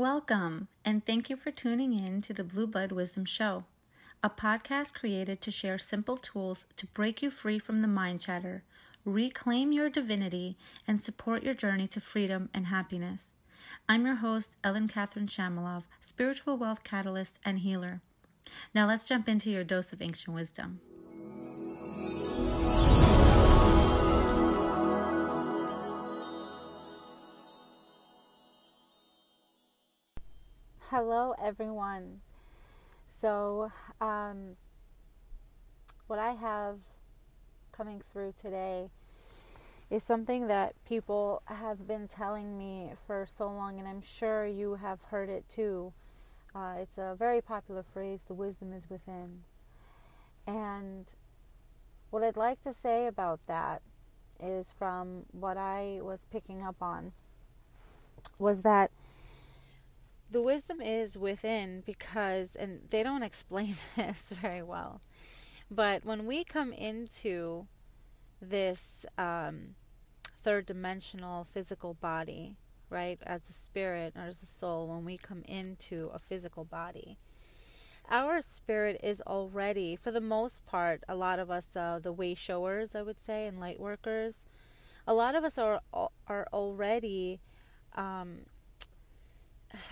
Welcome, and thank you for tuning in to the Blue Blood Wisdom Show, a podcast created to share simple tools to break you free from the mind chatter, reclaim your divinity, and support your journey to freedom and happiness. I'm your host, Ellen Catherine Shamilov, spiritual wealth catalyst and healer. Now let's jump into your dose of ancient wisdom. Hello, everyone. So, what I have coming through today is something that people have been telling me for so long, and I'm sure you have heard it too. It's a very popular phrase, the wisdom is within. And what I'd like to say about that is from what I was picking up on was that the wisdom is within because, and they don't explain this very well, but when we come into this third dimensional physical body, right, as a spirit or as a soul, when we come into a physical body, our spirit is already, for the most part, a lot of us, the way showers, I would say, and light workers, a lot of us are already...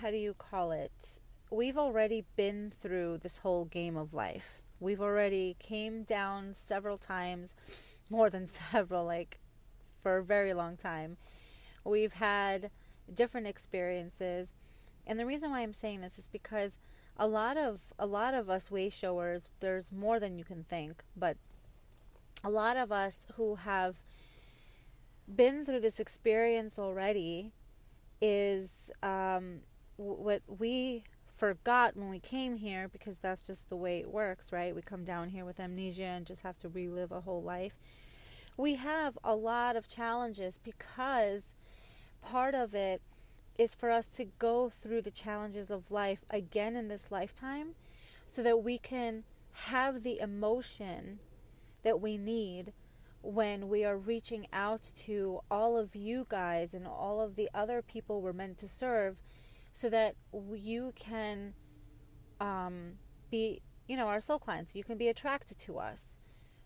how do you call it? We've already been through this whole game of life. We've already came down several times, more than several, like for a very long time. We've had different experiences. And the reason why I'm saying this is because a lot of us way showers, there's more than you can think, but a lot of us who have been through this experience already is what we forgot when we came here, because that's just the way it works, right? We come down here with amnesia and just have to relive a whole life. We have a lot of challenges because part of it is for us to go through the challenges of life again in this lifetime so that we can have the emotion that we need when we are reaching out to all of you guys and all of the other people we're meant to serve, so that you can be, our soul clients, you can be attracted to us.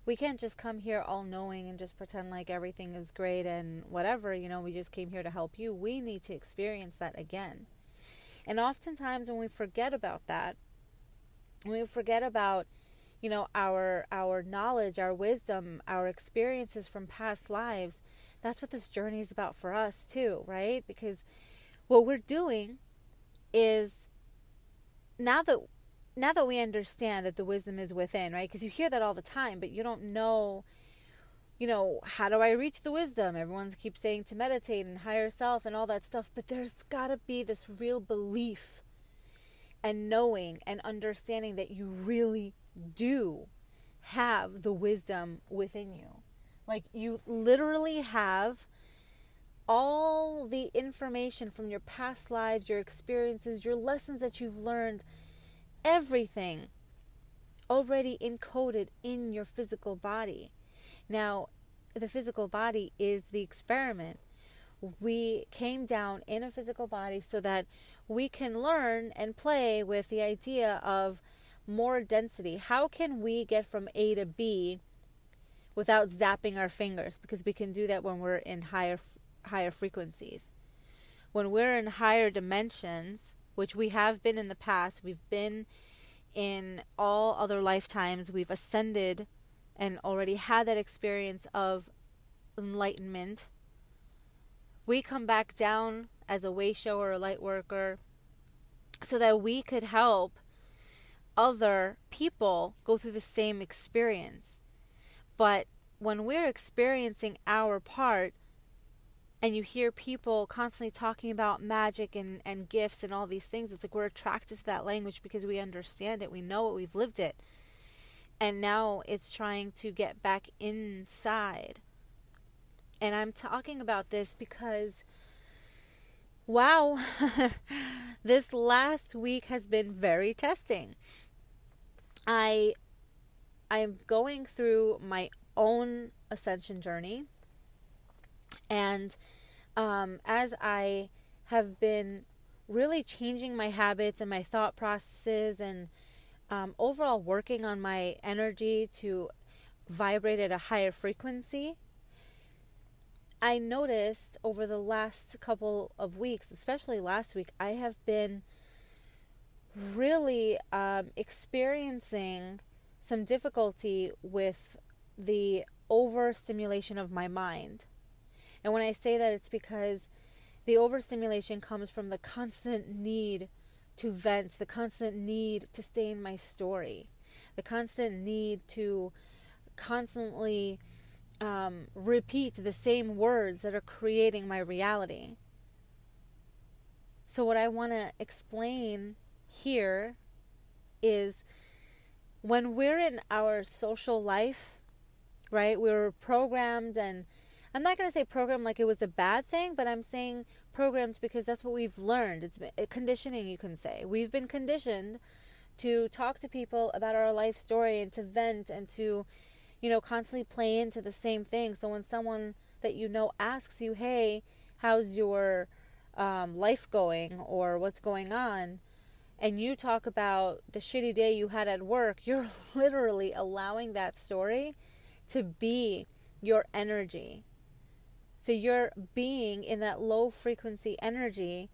We can't just come here all knowing and just pretend like everything is great and whatever, we just came here to help you. We need to experience that again. And oftentimes when we forget about that, when we forget about our knowledge, our wisdom, our experiences from past lives, that's what this journey is about for us too, right? Because what we're doing is, now that we understand that the wisdom is within, right? Because you hear that all the time, but you don't know, how do I reach the wisdom? Everyone keeps saying to meditate and higher self and all that stuff, but there's got to be this real belief and knowing and understanding that you really do have the wisdom within you. Like, you literally have all the information from your past lives, your experiences, your lessons that you've learned, everything already encoded in your physical body. Now, the physical body is the experiment. We came down in a physical body so that we can learn and play with the idea of more density. How can we get from A to B without zapping our fingers? Because we can do that when we're in higher frequencies. When we're in higher dimensions, which we have been in the past, we've been in all other lifetimes, we've ascended and already had that experience of enlightenment. We come back down as a way shower or light worker so that we could help other people go through the same experience. But when we're experiencing our part, and you hear people constantly talking about magic and gifts and all these things, it's like we're attracted to that language because we understand it, we know it, we've lived it. And now it's trying to get back inside. And I'm talking about this because, wow, this last week has been very testing. I'm going through my own ascension journey. And as I have been really changing my habits and my thought processes, and overall working on my energy to vibrate at a higher frequency. I noticed over the last couple of weeks, especially last week, I have been really experiencing some difficulty with the overstimulation of my mind. And when I say that, it's because the overstimulation comes from the constant need to vent, the constant need to stay in my story, the constant need to constantly repeat the same words that are creating my reality. So what I want to explain here is when we're in our social life, right, we're programmed, and I'm not going to say programmed like it was a bad thing, but I'm saying programmed because that's what we've learned. It's conditioning, you can say. We've been conditioned to talk to people about our life story and to vent and to, you know, constantly play into the same thing. So when someone that you know asks you, hey, how's your life going or what's going on, and you talk about the shitty day you had at work, you're literally allowing that story to be your energy. So you're being in that low frequency energy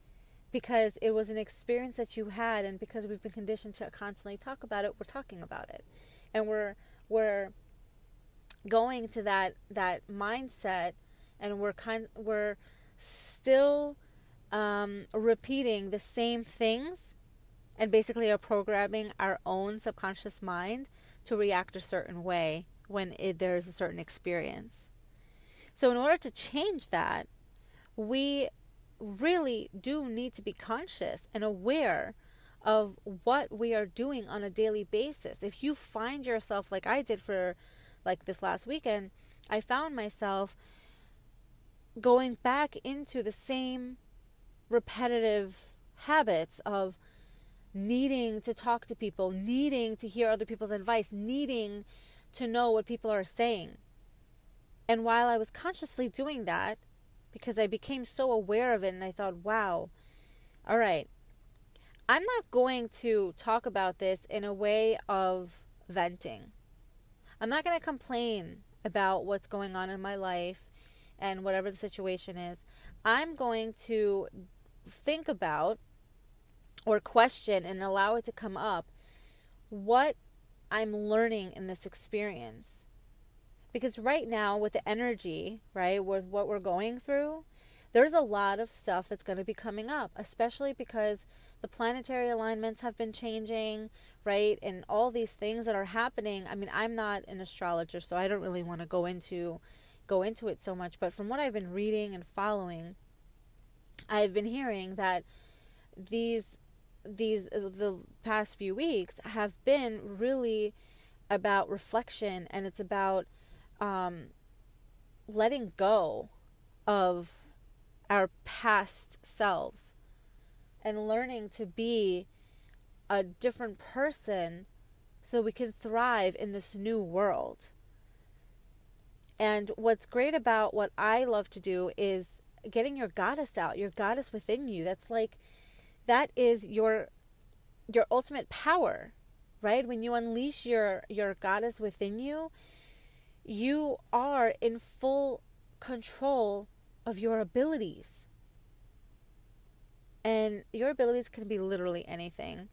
because it was an experience that you had, and because we've been conditioned to constantly talk about it, we're talking about it. And we're going to that mindset, and we're still repeating the same things, and basically are programming our own subconscious mind to react a certain way when there's a certain experience. So in order to change that, we really do need to be conscious and aware of what we are doing on a daily basis. If you find yourself like I did for like this last weekend, I found myself going back into the same repetitive habits of needing to talk to people, needing to hear other people's advice, needing to know what people are saying. And while I was consciously doing that, because I became so aware of it, and I thought, wow, all right, I'm not going to talk about this in a way of venting. I'm not going to complain about what's going on in my life and whatever the situation is. I'm going to think about or question and allow it to come up what I'm learning in this experience. Because right now with the energy, right, with what we're going through, there's a lot of stuff that's going to be coming up, especially because the planetary alignments have been changing, right, and all these things that are happening. I mean, I'm not an astrologer, so I don't really want to go into it so much, but from what I've been reading and following, I've been hearing that the past few weeks have been really about reflection, and it's about letting go of our past selves and learning to be a different person so we can thrive in this new world. And what's great about what I love to do is getting your goddess out, your goddess within you. That's like, that is your ultimate power, right? When you unleash your goddess within you, you are in full control of your abilities. And your abilities can be literally anything,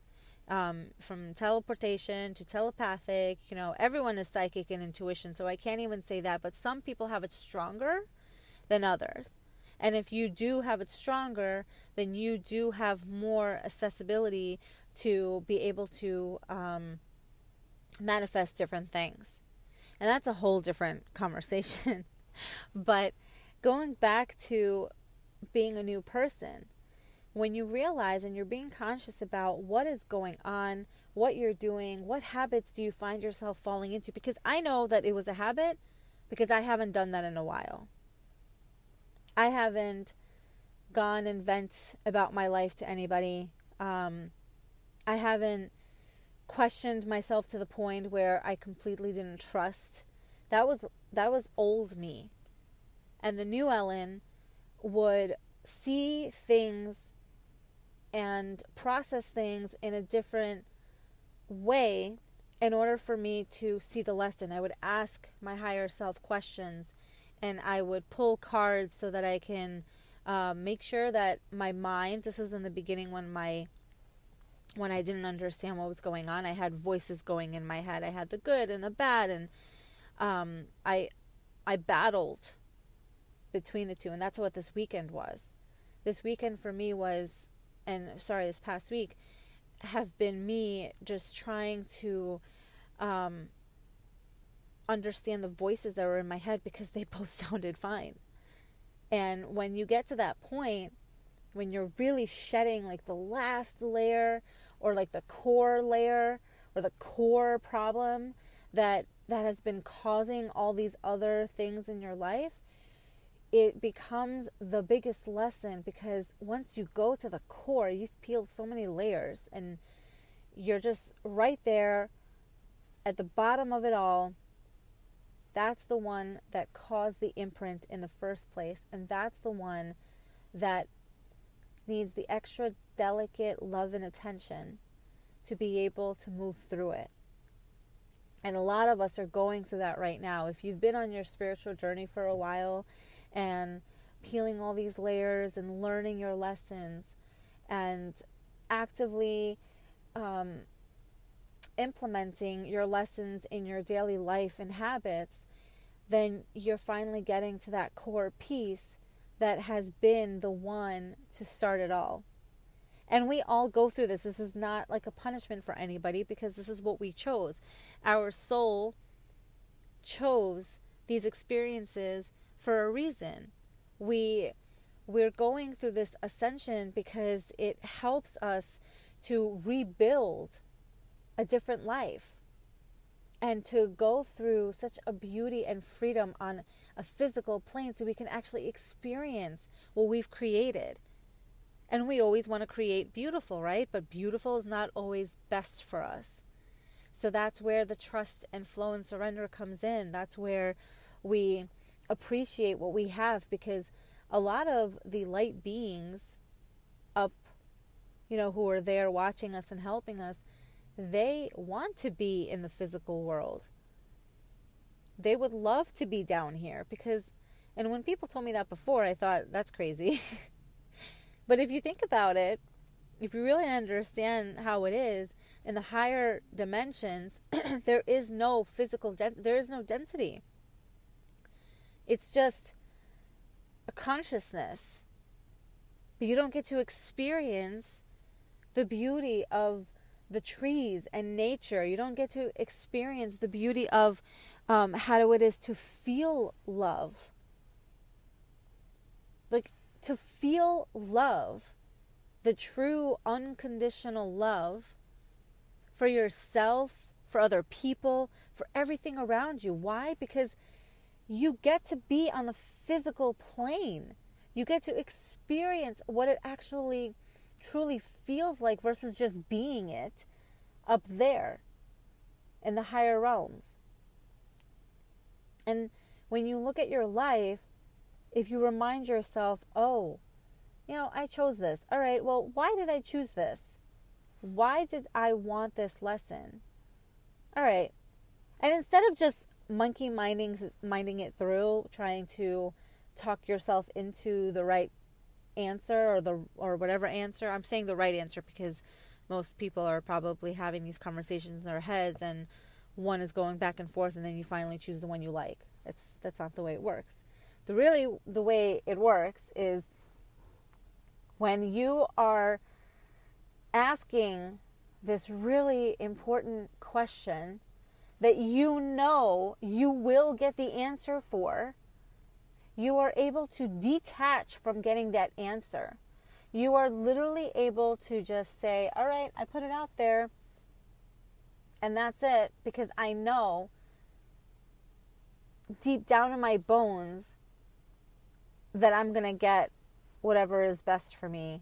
from teleportation to telepathic. You know, everyone is psychic and intuition, so I can't even say that. But some people have it stronger than others. And if you do have it stronger, then you do have more accessibility to be able to manifest different things. And that's a whole different conversation. But going back to being a new person, when you realize and you're being conscious about what is going on, what you're doing, what habits do you find yourself falling into? Because I know that it was a habit because I haven't done that in a while. I haven't gone and vent about my life to anybody. I haven't questioned myself to the point where I completely didn't trust. That was old me. And the new Ellen would see things and process things in a different way in order for me to see the lesson. I would ask my higher self questions, and I would pull cards so that I can make sure that my mind, this is in the beginning when I didn't understand what was going on, I had voices going in my head. I had the good and the bad, and I battled between the two, and that's what this weekend was. This weekend for me was, this past week, have been me just trying to understand the voices that were in my head, because they both sounded fine. And when you get to that point, when you're really shedding like the last layer, or like the core layer, or the core problem that has been causing all these other things in your life, it becomes the biggest lesson, because once you go to the core, you've peeled so many layers, and you're just right there at the bottom of it all. That's the one that caused the imprint in the first place, and that's the one that needs the extra delicate love and attention to be able to move through it. And a lot of us are going through that right now. If you've been on your spiritual journey for a while and peeling all these layers and learning your lessons and actively implementing your lessons in your daily life and habits, then you're finally getting to that core piece that has been the one to start it all. And we all go through this. This is not like a punishment for anybody, because this is what we chose. Our soul chose these experiences for a reason. We're going through this ascension because it helps us to rebuild a different life, and to go through such a beauty and freedom on a physical plane so we can actually experience what we've created. And we always want to create beautiful, right? But beautiful is not always best for us. So that's where the trust and flow and surrender comes in. That's where we appreciate what we have, because a lot of the light beings up, who are there watching us and helping us, they want to be in the physical world. They would love to be down here because, and when people told me that before, I thought, that's crazy. But if you think about it, if you really understand how it is, in the higher dimensions, there is no physical there is no density. It's just a consciousness. But you don't get to experience the beauty of the trees and nature. You don't get to experience the beauty of how it is to feel love. Like, to feel love, the true unconditional love for yourself, for other people, for everything around you. Why? Because you get to be on the physical plane. You get to experience what it actually truly feels like versus just being it up there in the higher realms. And when you look at your life, if you remind yourself, I chose this. All right, well, why did I choose this? Why did I want this lesson? All right. And instead of just monkey minding it through, trying to talk yourself into the right answer or whatever answer. I'm saying the right answer because most people are probably having these conversations in their heads, and one is going back and forth, and then you finally choose the one you like. That's not the way it works. The way it works is when you are asking this really important question that you will get the answer for, you are able to detach from getting that answer. You are literally able to just say, all right, I put it out there, and that's it, because I know deep down in my bones that I'm going to get whatever is best for me,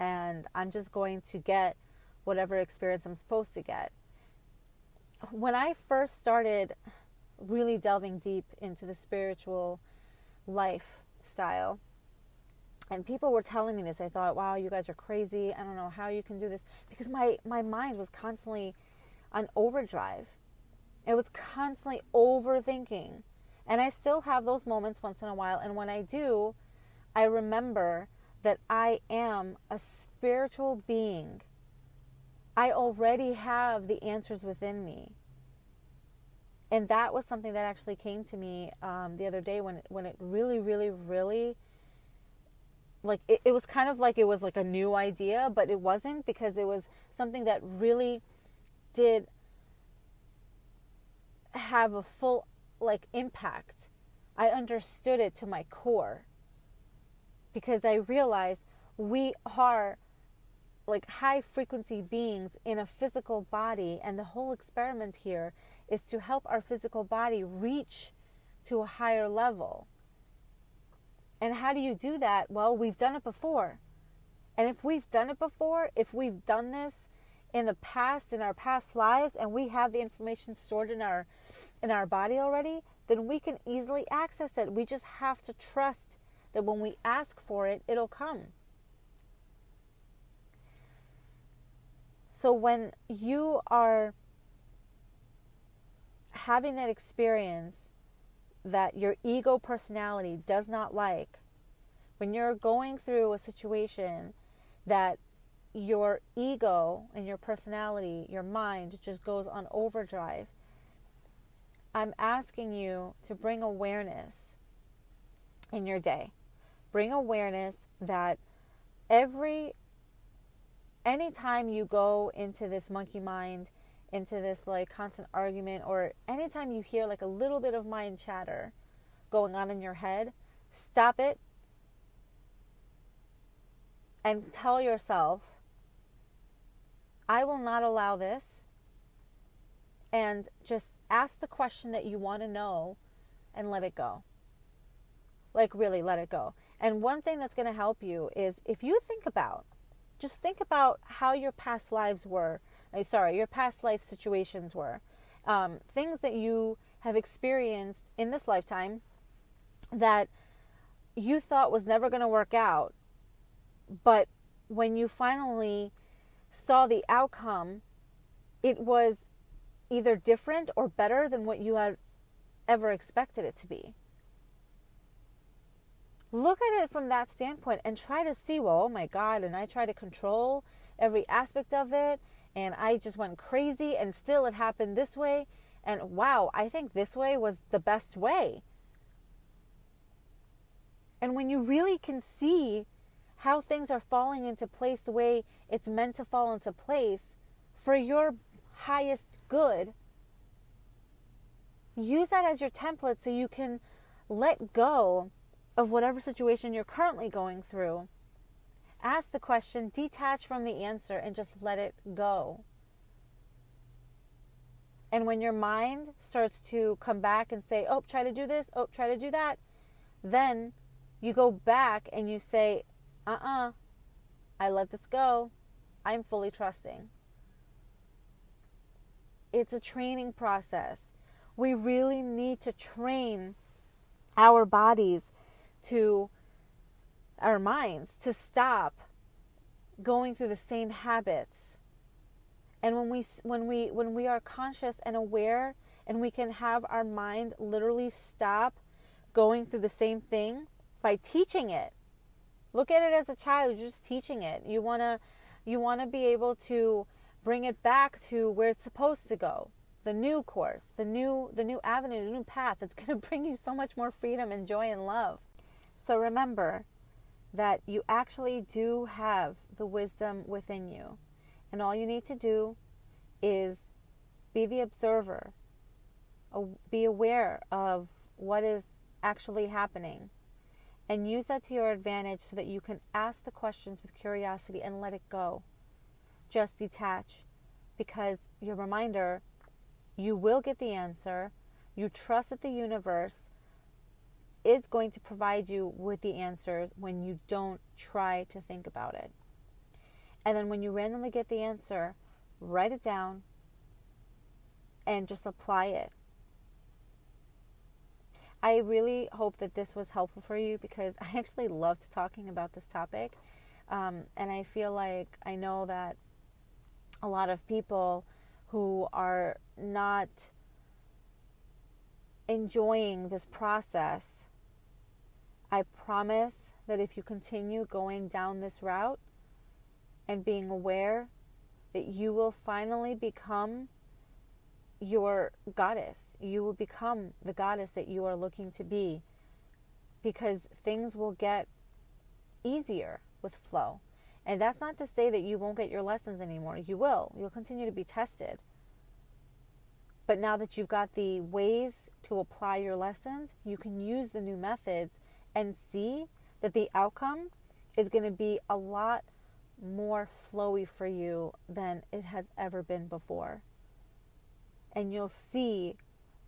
and I'm just going to get whatever experience I'm supposed to get. When I first started really delving deep into the spiritual lifestyle, And people were telling me this. I thought, wow, you guys are crazy. I don't know how you can do this. Because my mind was constantly on overdrive. It was constantly overthinking. And I still have those moments once in a while. And when I do, I remember that I am a spiritual being. I already have the answers within me. And that was something that actually came to me the other day when it really, really, really, like, it was kind of like it was like a new idea, but it wasn't, because it was something that really did have a full, like, impact. I understood it to my core, because I realized we are, like, high-frequency beings in a physical body, and the whole experiment here is to help our physical body reach to a higher level. And how do you do that? Well, we've done it before. And if we've done it before, if we've done this in the past, in our past lives, and we have the information stored in our body already, then we can easily access it. We just have to trust that when we ask for it, it'll come. So when you are having that experience that your ego personality does not like, when you're going through a situation that your ego and your personality, your mind, just goes on overdrive, I'm asking you to bring awareness in your day. Bring awareness that anytime you go into this monkey mind, into this like constant argument, or anytime you hear like a little bit of mind chatter going on in your head, stop it and tell yourself, I will not allow this. And just ask the question that you want to know and let it go. Like, really let it go. And one thing that's going to help you is if you think about how your past lives were. Your past life situations were. Things that you have experienced in this lifetime that you thought was never going to work out. But when you finally saw the outcome, it was either different or better than what you had ever expected it to be. Look at it from that standpoint and try to see, well, oh my God, and I try to control every aspect of it. And I just went crazy, and still it happened this way. And wow, I think this way was the best way. And when you really can see how things are falling into place the way it's meant to fall into place for your highest good, use that as your template so you can let go of whatever situation you're currently going through. Ask the question, detach from the answer, and just let it go. And when your mind starts to come back and say, oh, try to do this, oh, try to do that, then you go back and you say, I let this go. I'm fully trusting. It's a training process. We really need to train our bodies to our minds to stop going through the same habits. And when we are conscious and aware, and we can have our mind literally stop going through the same thing by teaching it. Look at it as a child, you're just teaching it. You want to be able to bring it back to where it's supposed to go. The new course, the new avenue, the new path. It's going to bring you so much more freedom and joy and love. So remember that you actually do have the wisdom within you. And all you need to do is be the observer. Be aware of what is actually happening. And use that to your advantage so that you can ask the questions with curiosity and let it go. Just detach. Because your reminder, you will get the answer. You trust that the universe is going to provide you with the answers when you don't try to think about it. And then when you randomly get the answer, write it down and just apply it. I really hope that this was helpful for you, because I actually loved talking about this topic. And I feel like I know that a lot of people who are not enjoying this process, I promise that if you continue going down this route and being aware, that you will finally become your goddess. You will become the goddess that you are looking to be, because things will get easier with flow. And that's not to say that you won't get your lessons anymore. You will. You'll continue to be tested. But now that you've got the ways to apply your lessons, you can use the new methods and see that the outcome is going to be a lot more flowy for you than it has ever been before. And you'll see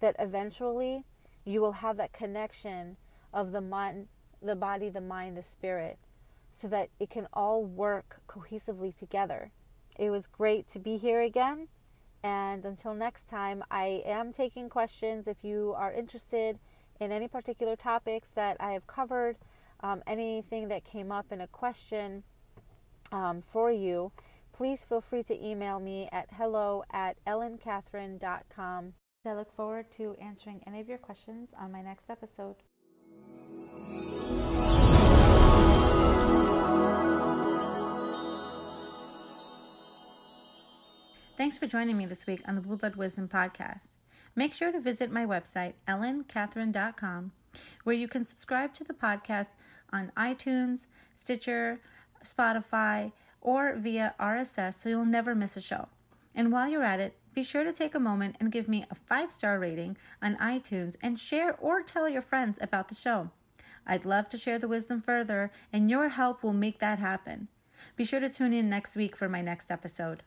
that eventually you will have that connection of the mind, the body, the mind, the spirit, so that it can all work cohesively together. It was great to be here again. And until next time, I am taking questions. If you are interested in any particular topics that I have covered, anything that came up in a question for you, please feel free to email me at hello@EllenCatherine.com. I look forward to answering any of your questions on my next episode. Thanks for joining me this week on the Blue Blood Wisdom Podcast. Make sure to visit my website, EllenCatherine.com, where you can subscribe to the podcast on iTunes, Stitcher, Spotify, or via RSS, so you'll never miss a show. And while you're at it, be sure to take a moment and give me a 5-star rating on iTunes and share or tell your friends about the show. I'd love to share the wisdom further, and your help will make that happen. Be sure to tune in next week for my next episode.